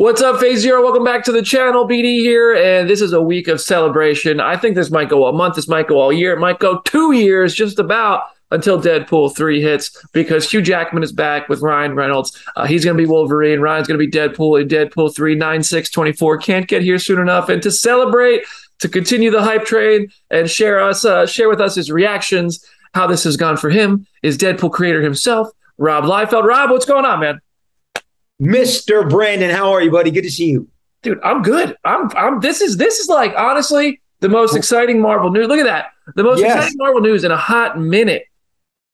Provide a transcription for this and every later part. What's up, Phase Zero? Welcome back to the channel. BD here, and this is a week of celebration. I think this might go a month, this might go all year, it might go 2 years, just about, until Deadpool 3 hits, because Hugh Jackman is back with Ryan Reynolds. He's going to be Wolverine, Ryan's going to be Deadpool, and Deadpool 3, 9/6/24. Can't get here soon enough. And to celebrate, to continue the hype train, and share with us his reactions, how this has gone for him, is Deadpool creator himself, Rob Liefeld. Rob, what's going on, man? Mr. Brandon, how are you, buddy? Good to see you. Dude, I'm good. This is like, honestly, the most exciting Marvel news. Look at that. The most exciting Marvel news in a hot minute.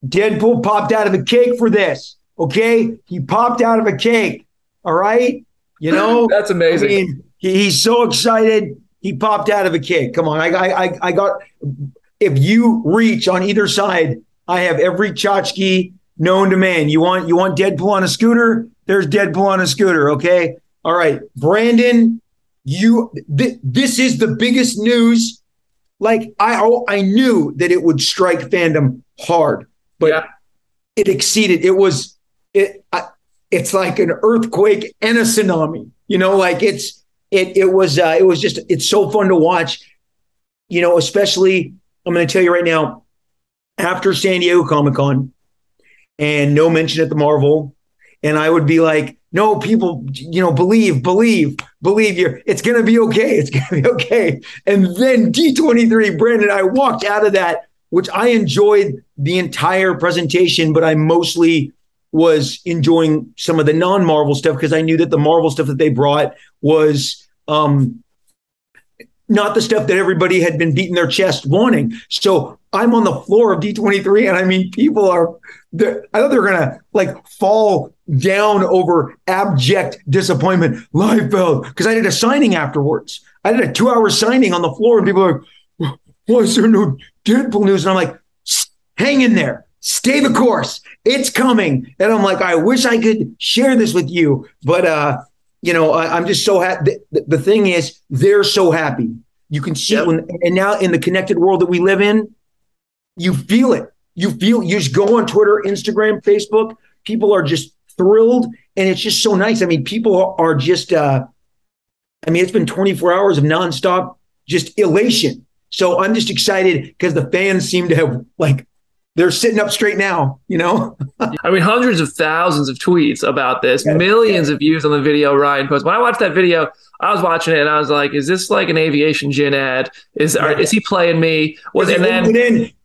Deadpool popped out of a cake for this, okay? He popped out of a cake, all right? You know? That's amazing. I mean, he's so excited. He popped out of a cake. Come on. I got – if you reach on either side, I have every tchotchke known to man. You want Deadpool on a scooter? There's Deadpool on a scooter, okay? All right, Brandon, this is the biggest news. Like, I knew that it would strike fandom hard, but it exceeded. It's like an earthquake and a tsunami. You know, like it's so fun to watch. You know, especially, I'm going to tell you right now, after San Diego Comic-Con and no mention at the Marvel, and I would be like, no, people, you know, believe you. It's going to be okay. It's going to be okay. And then D23, Brandon, I walked out of that, which I enjoyed the entire presentation, but I mostly was enjoying some of the non-Marvel stuff because I knew that the Marvel stuff that they brought was not the stuff that everybody had been beating their chest wanting. So I'm on the floor of D23, and I mean, people are – I thought they were going to, like, fall – down over abject disappointment. Liefeld, because I did a signing afterwards. I did a 2-hour signing on the floor, and people are like, why is there no Deadpool news? And I'm like, hang in there. Stay the course. It's coming. And I'm like, I wish I could share this with you. But, you know, I'm just so happy. The thing is, they're so happy. You can see when, and now in the connected world that we live in, you feel it. You just go on Twitter, Instagram, Facebook. People are just thrilled, and it's just so nice. I mean, people are just it's been 24 hours of nonstop just elation. So I'm just excited because the fans seem to have, like, they're sitting up straight now, you know? I mean, hundreds of thousands of tweets about this, millions of views on the video Ryan posted. When I watched that video, I was watching it and I was like, is this like an Aviation Gin ad? Is he playing me?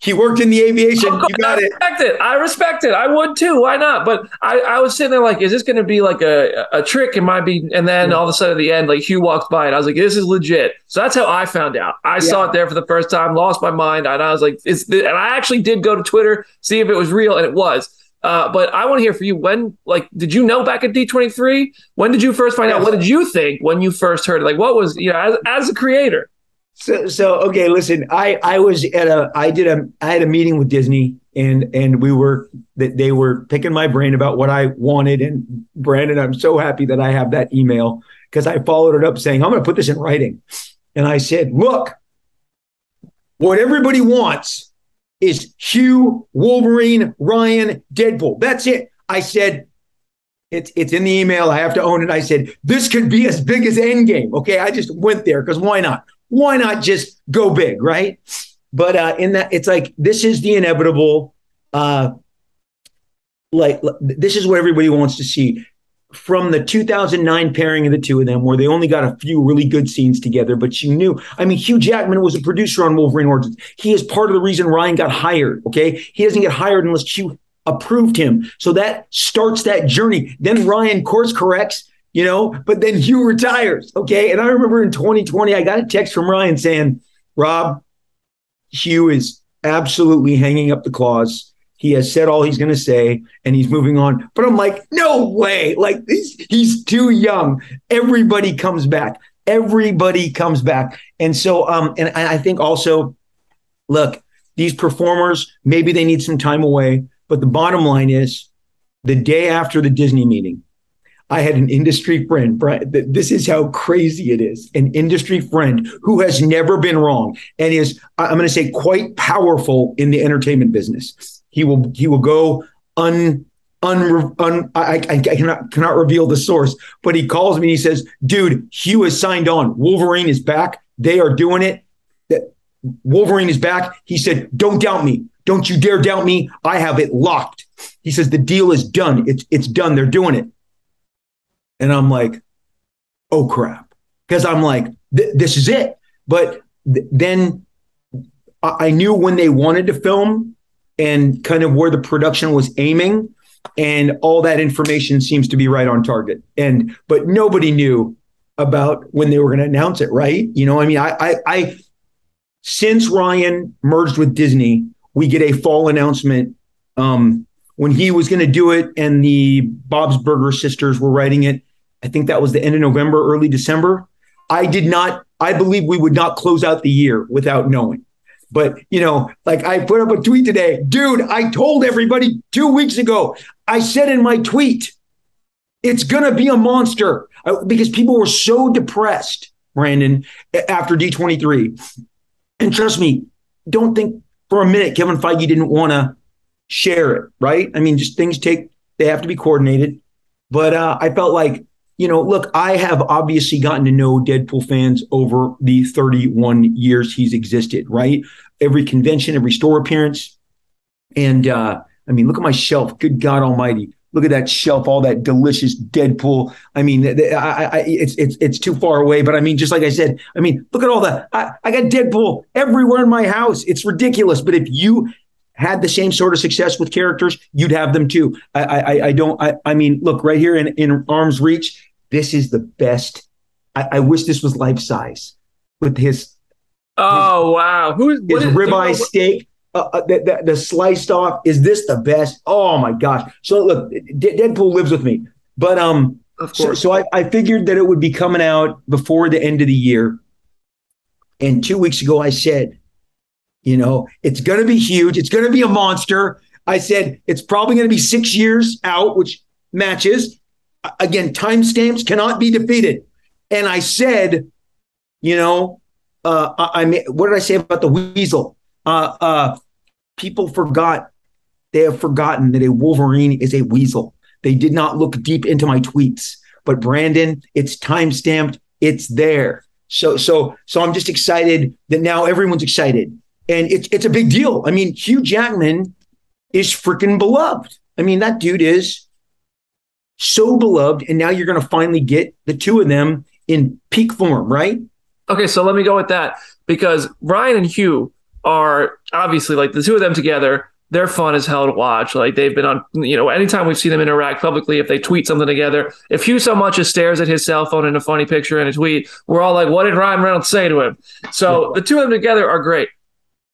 He worked in the aviation. You got it. I respect it. I would too. Why not? But I was sitting there like, is this going to be like a trick? It might be. And then all of a sudden at the end, like, Hugh walked by and I was like, this is legit. So that's how I found out. I saw it there for the first time, lost my mind. And I was like, and I actually did go to Twitter, see if it was real. And it was. But I want to hear from you. When, like, did you know back at D23? When did you first find out? What did you think when you first heard it? Like, what was, you know, as a creator? So okay, listen. I had a meeting with Disney, and they were picking my brain about what I wanted. And Brandon, I'm so happy that I have that email because I followed it up saying, I'm going to put this in writing. And I said, look, what everybody wants is Hugh, Wolverine, Ryan, Deadpool. That's it. I said, it's in the email. I have to own it. I said, this could be as big as Endgame. Okay, I just went there because why not? Why not just go big, right? But in that, it's like, this is the inevitable. like, this is what everybody wants to see from the 2009 pairing of the two of them, where they only got a few really good scenes together, but you knew, I mean, Hugh Jackman was a producer on Wolverine Origins. He is part of the reason Ryan got hired. Okay. He doesn't get hired unless Hugh approved him. So that starts that journey. Then Ryan course corrects, you know, but then Hugh retires. Okay. And I remember in 2020, I got a text from Ryan saying, Rob, Hugh is absolutely hanging up the claws. He has said all he's going to say, and he's moving on. But I'm like, no way. Like, he's too young. Everybody comes back. Everybody comes back. And so, and I think also, look, these performers, maybe they need some time away. But the bottom line is, the day after the Disney meeting, I had an industry friend, Brian, this is how crazy it is, an industry friend who has never been wrong and is, I'm going to say, quite powerful in the entertainment business. He will go I cannot reveal the source, but he calls me and he says, dude, Hugh is signed on. Wolverine is back. They are doing it. Wolverine is back. He said, don't doubt me. Don't you dare doubt me. I have it locked. He says, the deal is done. It's done. They're doing it. And I'm like, oh crap. Because I'm like, this is it. But then I knew when they wanted to film and kind of where the production was aiming, and all that information seems to be right on target. And but nobody knew about when they were going to announce it, right? You know, I mean, I since Ryan merged with Disney, we get a fall announcement when he was going to do it, and the Bob's Burger sisters were writing it. I think that was the end of November, early December. I believe we would not close out the year without knowing. But, you know, like I put up a tweet today, dude, I told everybody 2 weeks ago, I said in my tweet, it's going to be a monster because people were so depressed, Brandon, after D23. And trust me, don't think for a minute Kevin Feige didn't want to share it, right? I mean, just things they have to be coordinated. But I felt like, you know, look, I have obviously gotten to know Deadpool fans over the 31 years he's existed, right? Every convention, every store appearance. And I mean, look at my shelf. Good God almighty. Look at that shelf, all that delicious Deadpool. I mean, it's too far away. But I mean, just like I said, I mean, look at all the I got Deadpool everywhere in my house. It's ridiculous. But if you had the same sort of success with characters, you'd have them too. I mean, look, right here in arm's reach. This is the best. I wish this was life size with his. Oh, his, wow. His ribeye steak, the sliced off. Is this the best? Oh my gosh. So look, Deadpool lives with me, but, of course. So I figured that it would be coming out before the end of the year. And 2 weeks ago, I said, you know, it's going to be huge. It's going to be a monster. I said, it's probably going to be 6 years out, which matches. Again, timestamps cannot be defeated. And I said, you know, what did I say about the weasel? People forgot. They have forgotten that a Wolverine is a weasel. They did not look deep into my tweets. But Brandon, it's timestamped. It's there. So I'm just excited that now everyone's excited. And it's a big deal. I mean, Hugh Jackman is freaking beloved. I mean, that dude is so beloved, and now you're going to finally get the two of them in peak form, right? Okay, so let me go with that, because Ryan and Hugh are obviously, like, the two of them together, they're fun as hell to watch. Like, they've been on, you know, anytime we've seen them interact publicly, if they tweet something together, if Hugh so much as stares at his cell phone in a funny picture in a tweet, we're all like, what did Ryan Reynolds say to him? So the two of them together are great.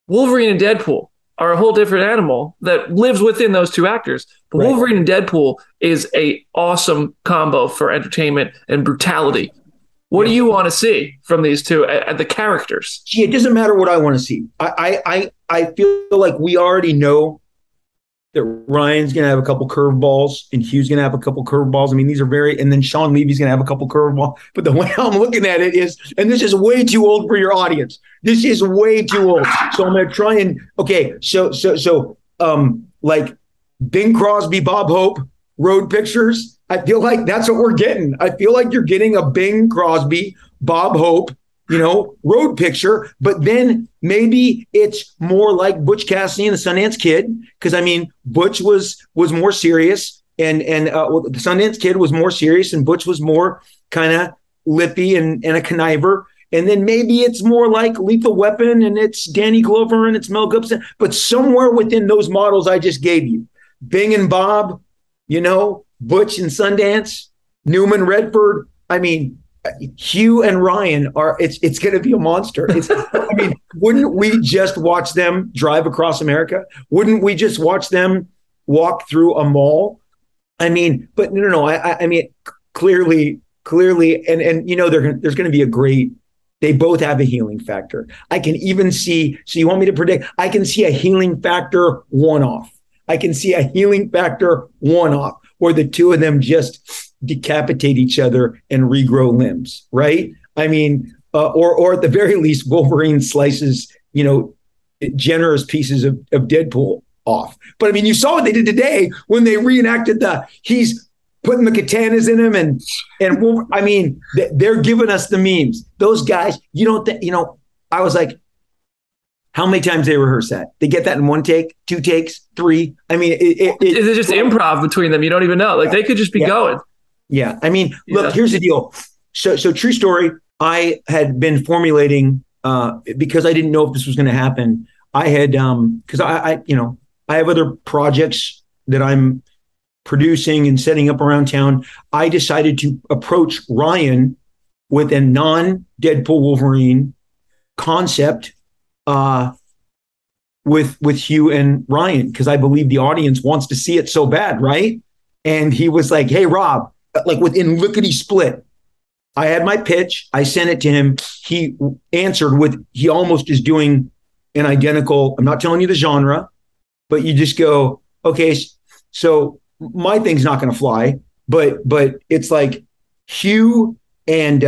Wolverine and Deadpool are a whole different animal that lives within those two actors. But right. Wolverine and Deadpool is a awesome combo for entertainment and brutality. What do you want to see from these two at the characters? Gee, it doesn't matter what I want to see. I feel like we already know that Ryan's going to have a couple curveballs and Hugh's going to have a couple curveballs. I mean, these are very, and then Sean Levy's going to have a couple curveballs. But the way I'm looking at it is, and this is way too old for your audience. This is way too old. So I'm going to try and, okay. So, like Bing Crosby, Bob Hope, road pictures. I feel like that's what we're getting. I feel like you're getting a Bing Crosby, Bob Hope you know, road picture, but then maybe it's more like Butch Cassidy and the Sundance Kid, because I mean, Butch was more serious, and well, the Sundance Kid was more serious, and Butch was more kind of lippy and a conniver. And then maybe it's more like Lethal Weapon, and it's Danny Glover, and it's Mel Gibson. But somewhere within those models I just gave you, Bing and Bob, you know, Butch and Sundance, Newman Redford, I mean, Hugh and Ryan are, it's going to be a monster. I mean, wouldn't we just watch them drive across America? Wouldn't we just watch them walk through a mall? I mean, but no. I mean, clearly. And you know, there's going to be a great, they both have a healing factor. I can even see, so you want me to predict, I can see a healing factor one-off. I can see a healing factor one-off where the two of them just decapitate each other and regrow limbs, right? I mean, or at the very least, Wolverine slices, you know, generous pieces of Deadpool off. But I mean, you saw what they did today when they reenacted he's putting the katanas in him and Wolverine, I mean, they're giving us the memes. Those guys, you don't think, you know, I was like, how many times they rehearse that? They get that in one take, two takes, three. I mean, it's just improv between them. You don't even know. Like they could just be going. Yeah. I mean, look, here's the deal. So true story. I had been formulating because I didn't know if this was going to happen. I had because I have other projects that I'm producing and setting up around town. I decided to approach Ryan with a non-Deadpool Wolverine concept. With Hugh and Ryan, because I believe the audience wants to see it so bad, right? And he was like, "Hey, Rob," like within lickety split. I had my pitch. I sent it to him. He answered with, he almost is doing an identical. I'm not telling you the genre, but you just go, okay. So my thing's not going to fly, but it's like Hugh and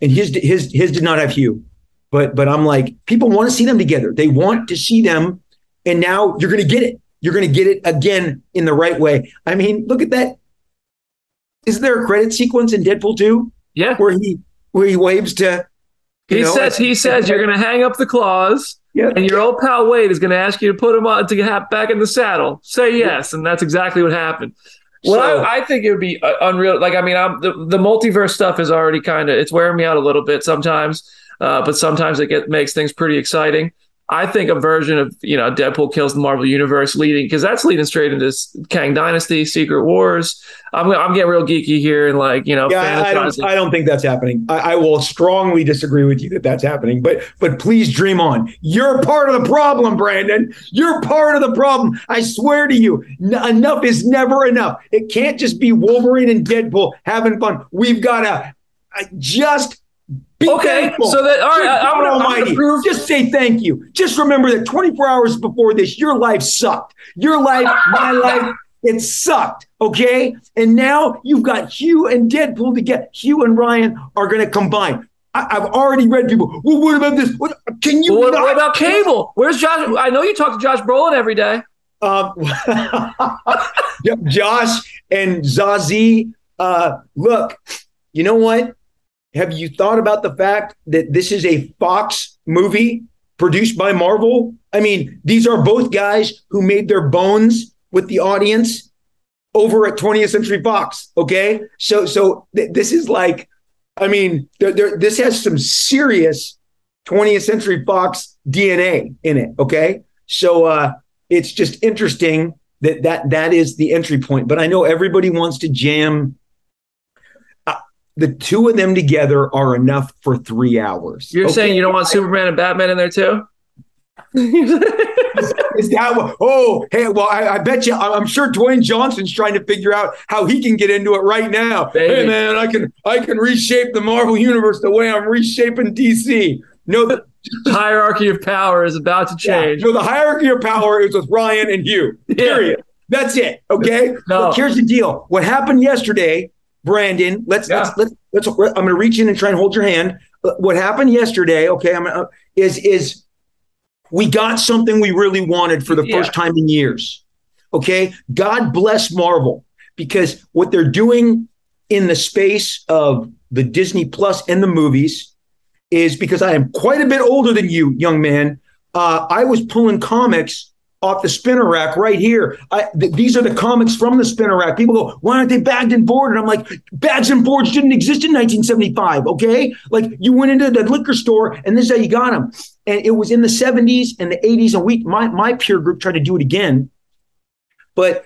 his did not have Hugh. But I'm like, people want to see them together. They want to see them. And now you're going to get it. You're going to get it again in the right way. I mean, look at that. Isn't there a credit sequence in Deadpool 2? Yeah. Where he waves to. He says you're going to hang up the claws. Yeah. And your old pal Wade is going to ask you to put him on to get back in the saddle. Say yes. Yeah. And that's exactly what happened. Well, so, I think it would be unreal. Like, I mean, the multiverse stuff is already kind of, it's wearing me out a little bit sometimes. But sometimes makes things pretty exciting. I think a version of, you know, Deadpool kills the Marvel Universe because that's leading straight into Kang Dynasty, Secret Wars. I'm getting real geeky here and like, you know. Yeah, I don't think that's happening. I will strongly disagree with you that that's happening. But please dream on. You're part of the problem, Brandon. You're part of the problem. I swear to you, enough is never enough. It can't just be Wolverine and Deadpool having fun. We've got to just... Be okay, thankful. So that all right, I'm gonna prove. Just say thank you. Just remember that 24 hours before this, your life sucked. Your life, my life, it sucked. Okay, and now you've got Hugh and Deadpool to get. Hugh and Ryan are gonna combine. I've already read people. Well, what about this? What about Cable? Where's Josh? I know you talk to Josh Brolin every day. Josh and Zazie. Look, you know what? Have you thought about the fact that this is a Fox movie produced by Marvel? I mean, these are both guys who made their bones with the audience over at 20th Century Fox, okay? So this is like, I mean, this has some serious 20th Century Fox DNA in it, okay? So it's just interesting that is the entry point. But I know everybody wants to jam... The two of them together are enough for 3 hours. You're saying you don't want Superman and Batman in there too? Is that? Oh, hey. Well, I bet you. I'm sure Dwayne Johnson's trying to figure out how he can get into it right now. Baby. Hey, man, I can reshape the Marvel Universe the way I'm reshaping DC. No, the hierarchy of power is about to change. Yeah. No, the hierarchy of power is with Ryan and Hugh. Period. Yeah. That's it. Okay. No. Look, here's the deal. What happened yesterday? Brandon, let's. I'm going to reach in and try and hold your hand. What happened yesterday? Okay, is we got something we really wanted for the first time in years. Okay, God bless Marvel, because what they're doing in the space of the Disney Plus and the movies is because I am quite a bit older than you, young man. I was pulling comics off the spinner rack right here. These are the comics from the spinner rack. People go, why aren't they bagged and boarded? I'm like, bags and boards didn't exist in 1975, okay? Like, you went into the liquor store, and this is how you got them. And it was in the 70s and the 80s, and my peer group tried to do it again. But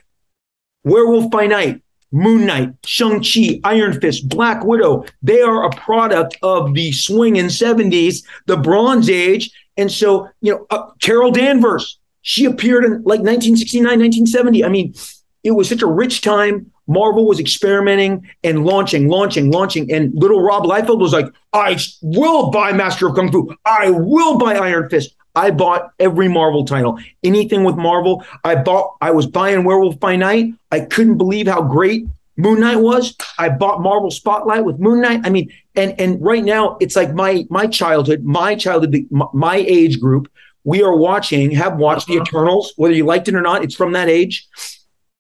Werewolf by Night, Moon Knight, Shang-Chi, Iron Fist, Black Widow, they are a product of the swinging 70s, the Bronze Age. And so, you know, Carol Danvers, she appeared in like 1969, 1970. I mean, it was such a rich time. Marvel was experimenting and launching. And little Rob Liefeld was like, I will buy Master of Kung Fu. I will buy Iron Fist. I bought every Marvel title, anything with Marvel. I was buying Werewolf by Night. I couldn't believe how great Moon Knight was. I bought Marvel Spotlight with Moon Knight. I mean, and right now it's like my age group. We are have watched the Eternals, whether you liked it or not. It's from that age.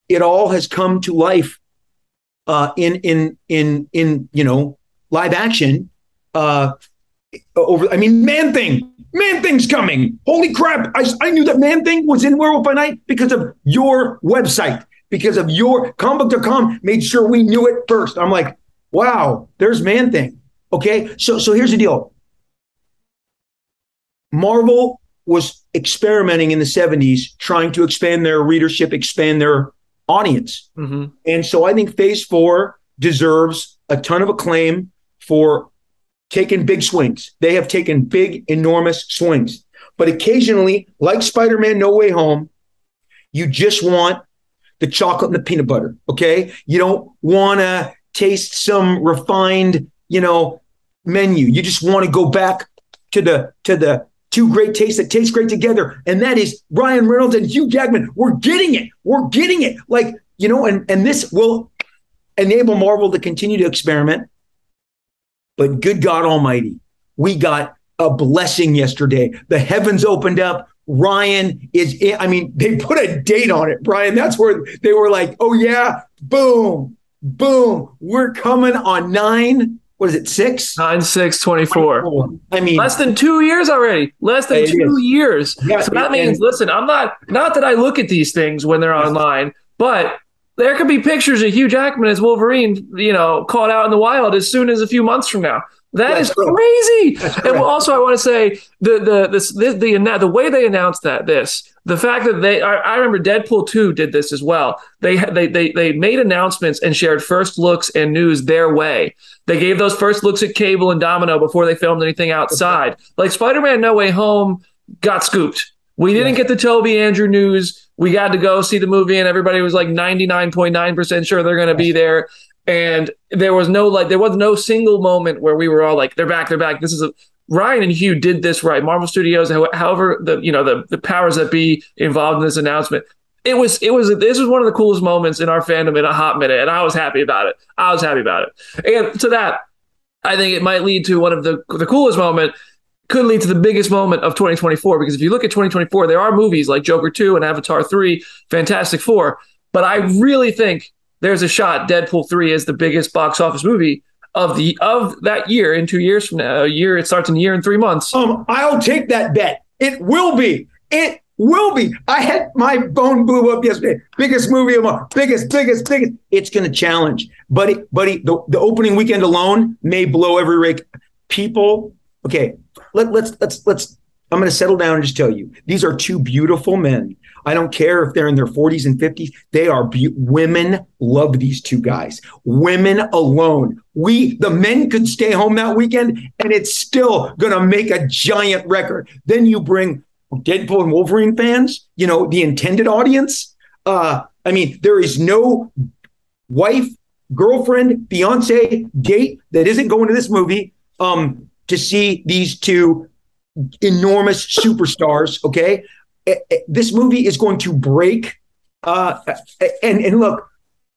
It all has come to life in you know, live action. Man Thing. Man Thing's coming. Holy crap. I knew that Man Thing was in Werewolf by Night because of your website, because of your comicbook.com made sure we knew it first. I'm like, wow, there's Man Thing. Okay. So here's the deal. Marvel was experimenting in the 70s, trying to expand their readership, expand their audience. Mm-hmm. And so I think phase 4 deserves a ton of acclaim for taking big swings. They have taken big, enormous swings. But occasionally, like Spider-Man No Way Home, you just want the chocolate and the peanut butter, okay? You don't want to taste some refined, you know, menu. You just want to go back to the two great tastes that taste great together, and that is Ryan Reynolds and Hugh Jackman. We're getting it. Like, you know, and this will enable Marvel to continue to experiment. But good God Almighty, we got a blessing yesterday. The heavens opened up. Ryan is in. I mean, they put a date on it, Brian. That's where they were like, oh, yeah, boom. We're coming on 9. What is it? 9/6/24. I mean, less than 2 years already. Less than two years. Yeah, so that means, listen, I'm not that I look at these things when they're online, but there could be pictures of Hugh Jackman as Wolverine, you know, caught out in the wild as soon as a few months from now. That is crazy. And also, I want to say the way they announced the fact that they, I remember Deadpool 2 did this as well. They made announcements and shared first looks and news their way. They gave those first looks at Cable and Domino before they filmed anything outside. Okay. Like Spider-Man No Way Home got scooped. We didn't get the Toby Andrew news. We got to go see the movie, and everybody was like 99.9% sure they're going to be there. And there was no single moment where we were all like, they're back. Ryan and Hugh did this right. Marvel Studios, however, the powers that be involved in this announcement. This was one of the coolest moments in our fandom in a hot minute, and I was happy about it. And to that, I think it might lead to one of the coolest moment. Could lead to the biggest moment of 2024, because if you look at 2024, there are movies like Joker 2 and Avatar 3, Fantastic Four, but I really think there's a shot Deadpool 3 is the biggest box office movie of that year. In 2 years from now, it starts in a year and 3 months. I'll take that bet. It will be. I had my phone blew up yesterday. Biggest movie of all. Biggest. It's going to challenge, buddy. The opening weekend alone may blow every record. People. Okay, let's. I'm going to settle down and just tell you, these are two beautiful men. I don't care if they're in their 40s and 50s. They are women love these two guys. Women alone. The men could stay home that weekend, and it's still going to make a giant record. Then you bring Deadpool and Wolverine fans, you know, the intended audience. I mean, there is no wife, girlfriend, fiance, date that isn't going to this movie. To see these two enormous superstars, okay? This movie is going to break. And look,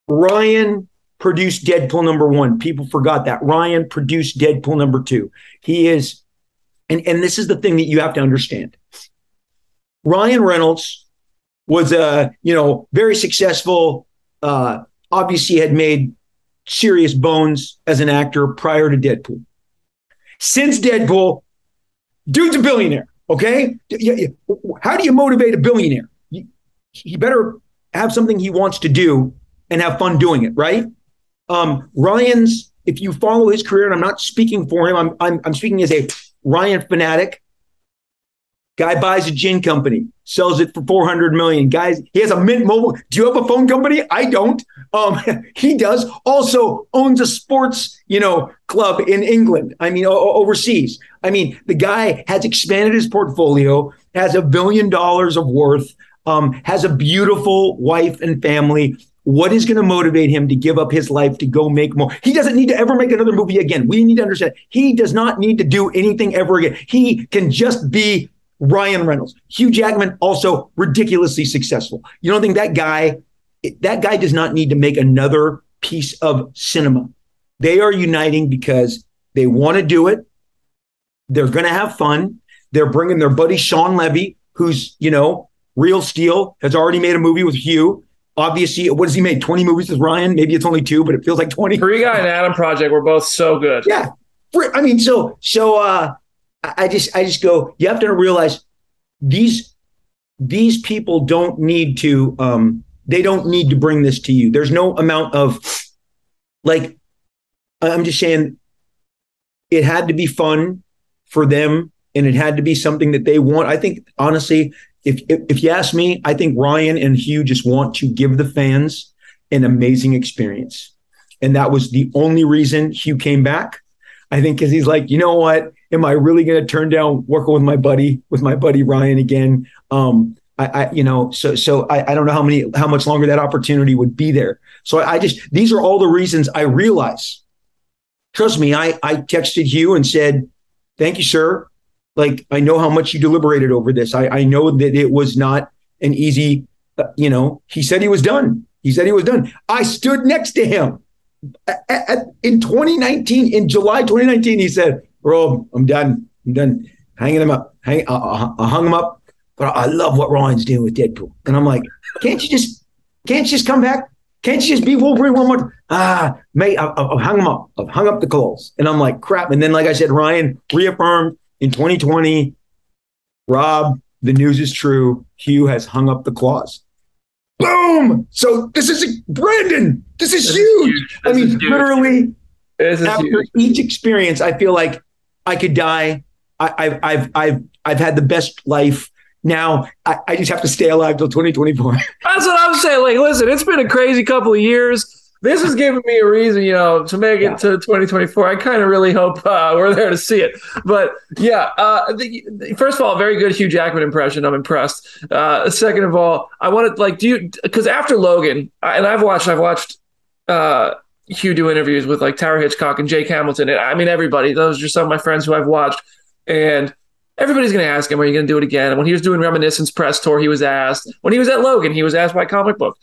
Ryan produced Deadpool number 1. People forgot that. Ryan produced Deadpool number 2. He is, and this is the thing that you have to understand. Ryan Reynolds was very successful, obviously had made serious bones as an actor prior to Deadpool. since Deadpool. Dude's a billionaire, okay? How do you motivate a billionaire? He better have something he wants to do and have fun doing it, right? Ryan's, if you follow his career, and I'm not speaking for him, I'm speaking as a Ryan fanatic. Guy buys a gin company, sells it for $400 million. Guys, he has a Mint Mobile. Do you have a phone company? I don't. He does. Also owns a sports, club in England. I mean, overseas. I mean, the guy has expanded his portfolio, has $1 billion of worth, has a beautiful wife and family. What is going to motivate him to give up his life to go make more? He doesn't need to ever make another movie again. We need to understand he does not need to do anything ever again. He can just be Ryan Reynolds. Hugh Jackman, also ridiculously successful. You don't think that guy does not need to make another piece of cinema. They are uniting because they want to do it. They're going to have fun. They're bringing their buddy Sean Levy, who's, real steel, has already made a movie with Hugh. Obviously, what has he made? 20 movies with Ryan? Maybe it's only 2, but it feels like 20. Riga and Adam Project were both so good. Yeah. I mean, I just go, you have to realize these people don't need to, they don't need to bring this to you. There's no amount of, I'm just saying, it had to be fun for them and it had to be something that they want. I think, honestly, if you ask me, I think Ryan and Hugh just want to give the fans an amazing experience. And that was the only reason Hugh came back. I think because he's like, you know what? Am I really going to turn down working with my buddy Ryan again? I don't know how much longer that opportunity would be there. So these are all the reasons I realize. Trust me, I texted Hugh and said, "Thank you, sir. I know how much you deliberated over this. I know that it was not an easy, He said he was done. I stood next to him in 2019, in July 2019. He said, "Bro, I'm done hanging him up. I hung him up, but I love what Ryan's doing with Deadpool." And I'm like, can't you just come back? Can't you just be Wolverine one more time? Mate, I've hung him up. I've hung up the clothes. And I'm like, crap. And then, like I said, Ryan reaffirmed in 2020, "Rob, the news is true. Hugh has hung up the claws." Boom. So this is Brandon. This is huge. I mean, literally, after each experience, I feel like I could die. I've had the best life. Now I just have to stay alive till 2024. That's what I'm saying. Listen, it's been a crazy couple of years. This is giving me a reason, to make it to 2024. I kind of really hope we're there to see it. But yeah, first of all, very good Hugh Jackman impression. I'm impressed. Second of all, I wanted because after Logan, and I've watched. Hugh do interviews with Taron Hitchcock and Jake Hamilton. And I mean, everybody, those are some of my friends who I've watched, and everybody's going to ask him, "Are you going to do it again?" And when he was doing Reminiscence press tour, he was asked, when he was at Logan, he was asked by Comic Book,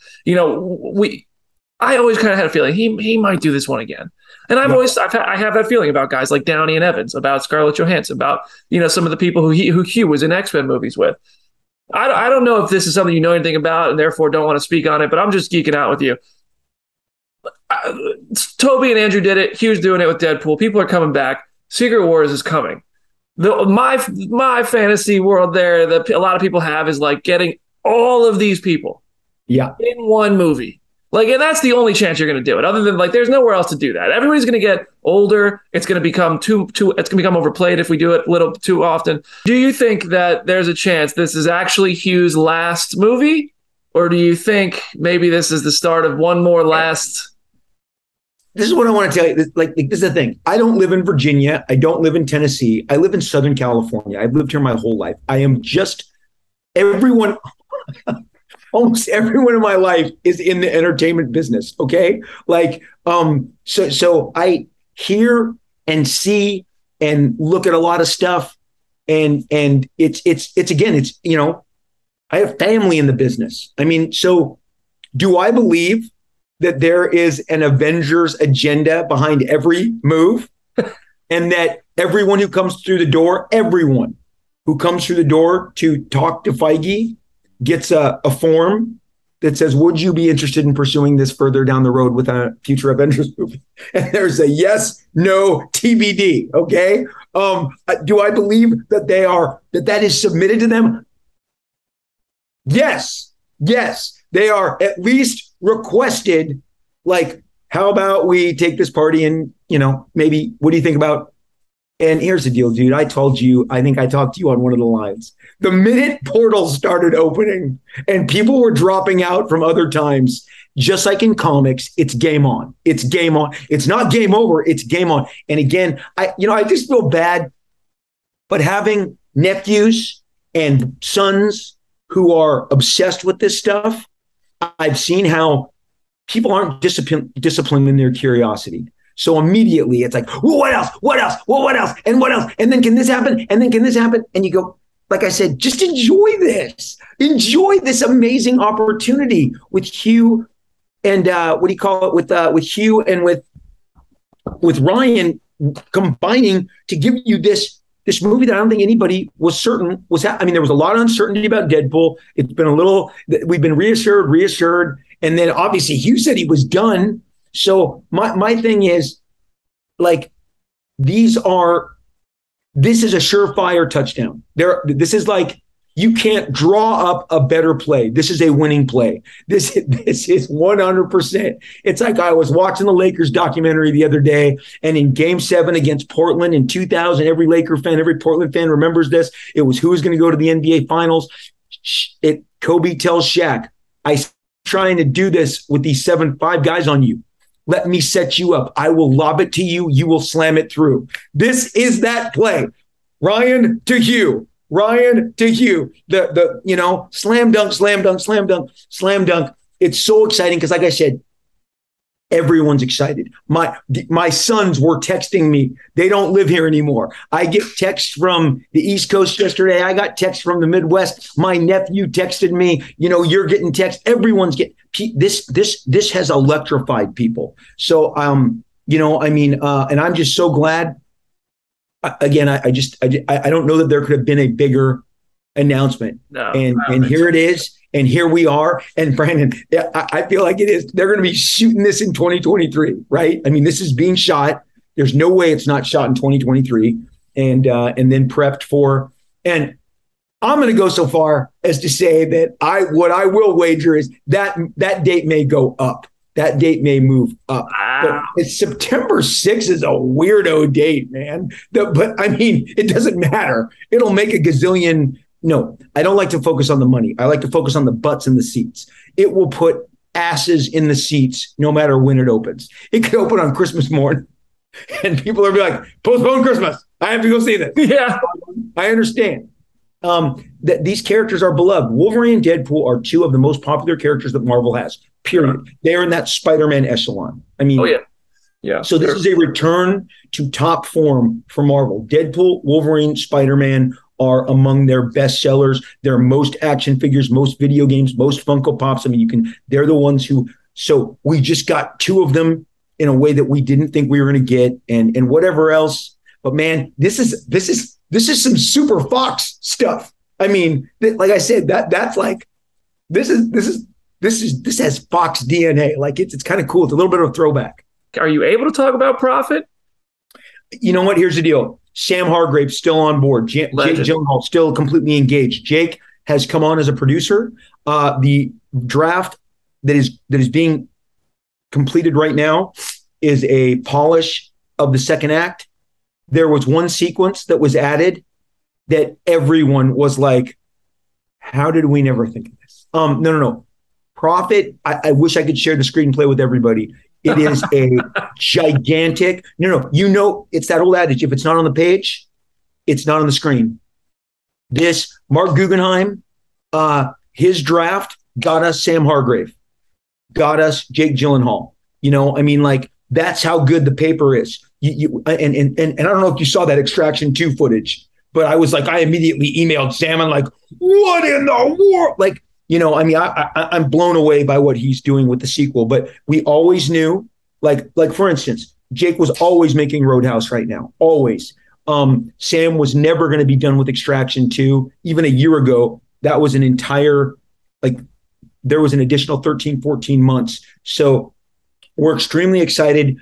I always kind of had a feeling he might do this one again. And I have that feeling about guys like Downey and Evans, about Scarlett Johansson, about, some of the people who Hugh was in X-Men movies with. I don't know if this is something you know anything about and therefore don't want to speak on it, but I'm just geeking out with you. Toby and Andrew did it. Hugh's doing it with Deadpool. People are coming back. Secret Wars is coming. My fantasy world there that a lot of people have is getting all of these people in one movie. And that's the only chance you're going to do it. Other than there's nowhere else to do that. Everybody's going to get older. It's going to become it's going to become overplayed if we do it a little too often. Do you think that there's a chance this is actually Hugh's last movie? Or do you think maybe this is the start of one more last... This is what I want to tell you. This is the thing. I don't live in Virginia. I don't live in Tennessee. I live in Southern California. I've lived here my whole life. I am just everyone. Almost everyone in my life is in the entertainment business. Okay. So I hear and see and look at a lot of stuff, and it's again, it's, I have family in the business. I mean, so do I believe that there is an Avengers agenda behind every move and that everyone who comes through the door to talk to Feige gets a form that says, would you be interested in pursuing this further down the road with a future Avengers movie? And there's a yes, no, TBD. Okay. Do I believe that they are, that is submitted to them? Yes. Yes. They are at least requested, like, how about we take this party and, you know, maybe, what do you think about? And here's the deal, dude. I told you, I think I talked to you on one of the lines. The minute portals started opening and people were dropping out from other times, just like in comics, it's game on. It's game on. It's not game over. It's game on. And again, I just feel bad, but having nephews and sons who are obsessed with this stuff, I've seen how people aren't disciplining their curiosity. So immediately it's like, well, what else? What else? Well, what else? And what else? And then can this happen? And then can this happen? And you go, like I said, just enjoy this. Enjoy this amazing opportunity with Hugh and with Hugh and with Ryan combining to give you this movie that I don't think anybody was certain was happening. I mean, there was a lot of uncertainty about Deadpool. It's been a little, we've been reassured. And then obviously Hugh said he was done. So my thing is, like, this is a surefire touchdown. This is like, you can't draw up a better play. This is a winning play. This is 100%. It's like I was watching the Lakers documentary the other day, and in Game 7 against Portland in 2000, every Laker fan, every Portland fan remembers this. It was who was going to go to the NBA Finals. Kobe tells Shaq, I'm trying to do this with these 7'5" guys on you. Let me set you up. I will lob it to you. You will slam it through. This is that play. Ryan to Hugh. Ryan to Hugh. The slam dunk, slam dunk, slam dunk, slam dunk. It's so exciting because, like I said, everyone's excited. My sons were texting me. They don't live here anymore. I get texts from the East Coast yesterday. I got texts from the Midwest. My nephew texted me, you're getting texts. Everyone's getting this has electrified people. So, and I'm just so glad. Again, I don't know that there could have been a bigger announcement. No, and here it is. And here we are. And Brandon, I feel like it is. They're going to be shooting this in 2023, right? I mean, this is being shot. There's no way it's not shot in 2023 and then prepped for. And I'm going to go so far as to say that what I will wager is that date may go up. That date may move up. Wow. But September 6th is a weirdo date, man. But I mean, it doesn't matter. It'll make a gazillion. No, I don't like to focus on the money. I like to focus on the butts in the seats. It will put asses in the seats no matter when it opens. It could open on Christmas morning and people are be like, postpone Christmas. I have to go see this. Yeah, I understand that these characters are beloved. Wolverine and Deadpool are two of the most popular characters that Marvel has, period. Yeah. They're in that Spider-Man echelon. I mean, oh, yeah. Yeah. So this is a return to top form for Marvel. Deadpool, Wolverine, Spider-Man are among their best sellers, their most action figures, most video games, most Funko Pops. I mean, they're the ones who, so we just got two of them in a way that we didn't think we were going to get and whatever else. But man, this is some super Fox stuff. I mean, like I said, that's like, this has Fox DNA. Like it's kind of cool. It's a little bit of a throwback. Are you able to talk about Prophet? You know what? Here's the deal. Sam Hargrave still on board. Jake Gyllenhaal still completely engaged. Jake has come on as a producer. The draft that is being completed right now is a polish of the second act. There was one sequence that was added that everyone was like, "How did we never think of this?" No. Prophet. I wish I could share the screenplay with everybody. It is a gigantic, it's that old adage. If it's not on the page, it's not on the screen. This Mark Guggenheim, his draft got us Sam Hargrave, got us Jake Gyllenhaal. That's how good the paper is. And I don't know if you saw that Extraction 2 footage, but I was like, I immediately emailed Sam. I'm like, what in the world? Like, I'm blown away by what he's doing with the sequel, but we always knew, like for instance, Jake was always making Roadhouse right now, always. Sam was never going to be done with Extraction 2. Even a year ago, that was an entire, like, there was an additional 13, 14 months. So we're extremely excited.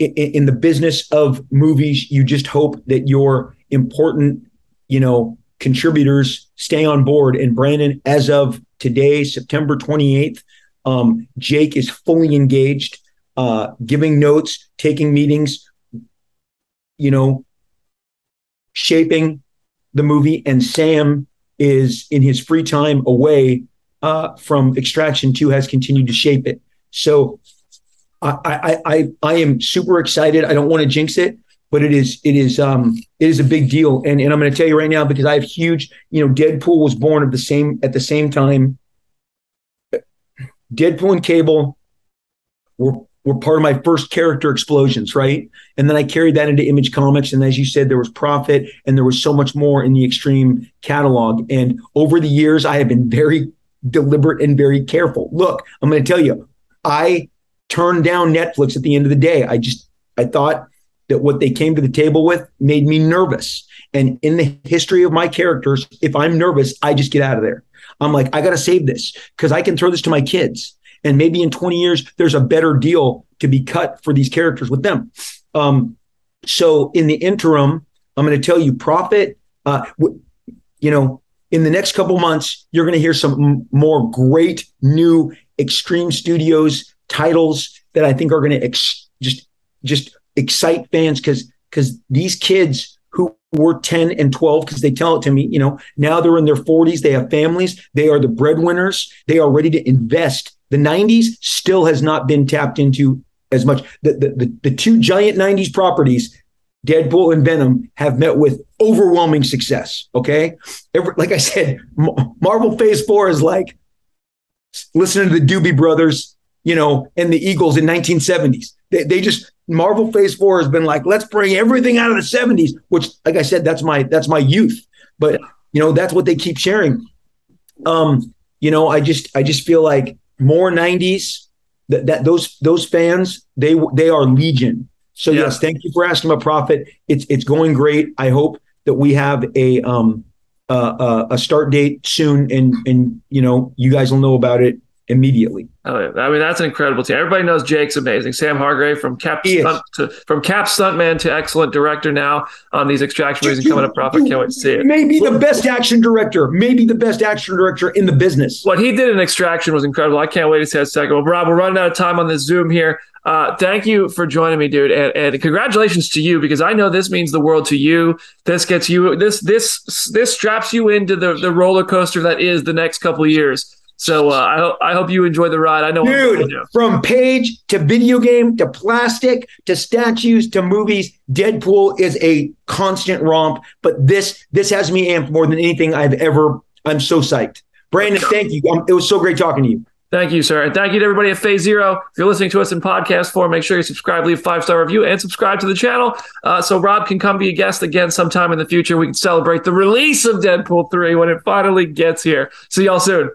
In the business of movies, you just hope that your important, you know, contributors stay on board. And Brandon, as of today, September 28th, Jake is fully engaged, giving notes, taking meetings, you know, shaping the movie. And Sam is in his free time away from Extraction 2 has continued to shape it. So I am super excited. I don't want to jinx it, but it is a big deal. And I'm going to tell you right now, because I have huge, you know, Deadpool was born of at the same time. Deadpool and Cable were part of my first character explosions, right? And then I carried that into Image Comics. And as you said, there was Prophet, and there was so much more in the Extreme catalog. And over the years, I have been very deliberate and very careful. Look, I'm going to tell you, I turned down Netflix at the end of the day. I thought that what they came to the table with made me nervous. And in the history of my characters, if I'm nervous, I just get out of there. I'm like, I got to save this because I can throw this to my kids. And maybe in 20 years, there's a better deal to be cut for these characters with them. So in the interim, I'm going to tell you, Prophet, you know, in the next couple months, you're going to hear some more great new Extreme Studios titles that I think are going to just excite fans because these kids who were 10 and 12, because they tell it to me, you know, now they're in their 40s, they have families, they are the breadwinners, they are ready to invest. The 90s still has not been tapped into as much. The two giant 90s properties, Deadpool and Venom, have met with overwhelming success, okay? Like I said, Marvel Phase 4 is like listening to the Doobie Brothers, you know, and the Eagles in 1970s. They just, Marvel Phase 4 has been like, let's bring everything out of the 70s, which, like I said, that's my youth. But, you know, that's what they keep sharing. You know, I just feel like more 90s, that those fans, they are legion. So yeah. Yes, thank you for asking about Prophet. It's going great. I hope that we have a start date soon, and you know, you guys will know about it immediately. I mean, that's an incredible team. Everybody knows Jake's amazing. Sam Hargrave, from Cap Stuntman to excellent director now on these Extraction movies and coming up Prophet. Can't wait to see it. Maybe the best action director. Maybe the best action director in the business. What he did in Extraction was incredible. I can't wait to see that second. Well, Rob, we're running out of time on this Zoom here. Thank you for joining me, dude. And congratulations to you, because I know this means the world to you. This gets you, this straps you into the roller coaster that is the next couple of years. So I hope you enjoy the ride. I know, dude, from page to video game to plastic to statues to movies, Deadpool is a constant romp. But this has me amped more than anything I've ever. I'm so psyched, Brandon. Thank you. It was so great talking to you. Thank you, sir, and thank you to everybody at Phase Zero. If you're listening to us in podcast form, make sure you subscribe, leave a 5-star review, and subscribe to the channel so Rob can come be a guest again sometime in the future. We can celebrate the release of Deadpool 3 when it finally gets here. See y'all soon.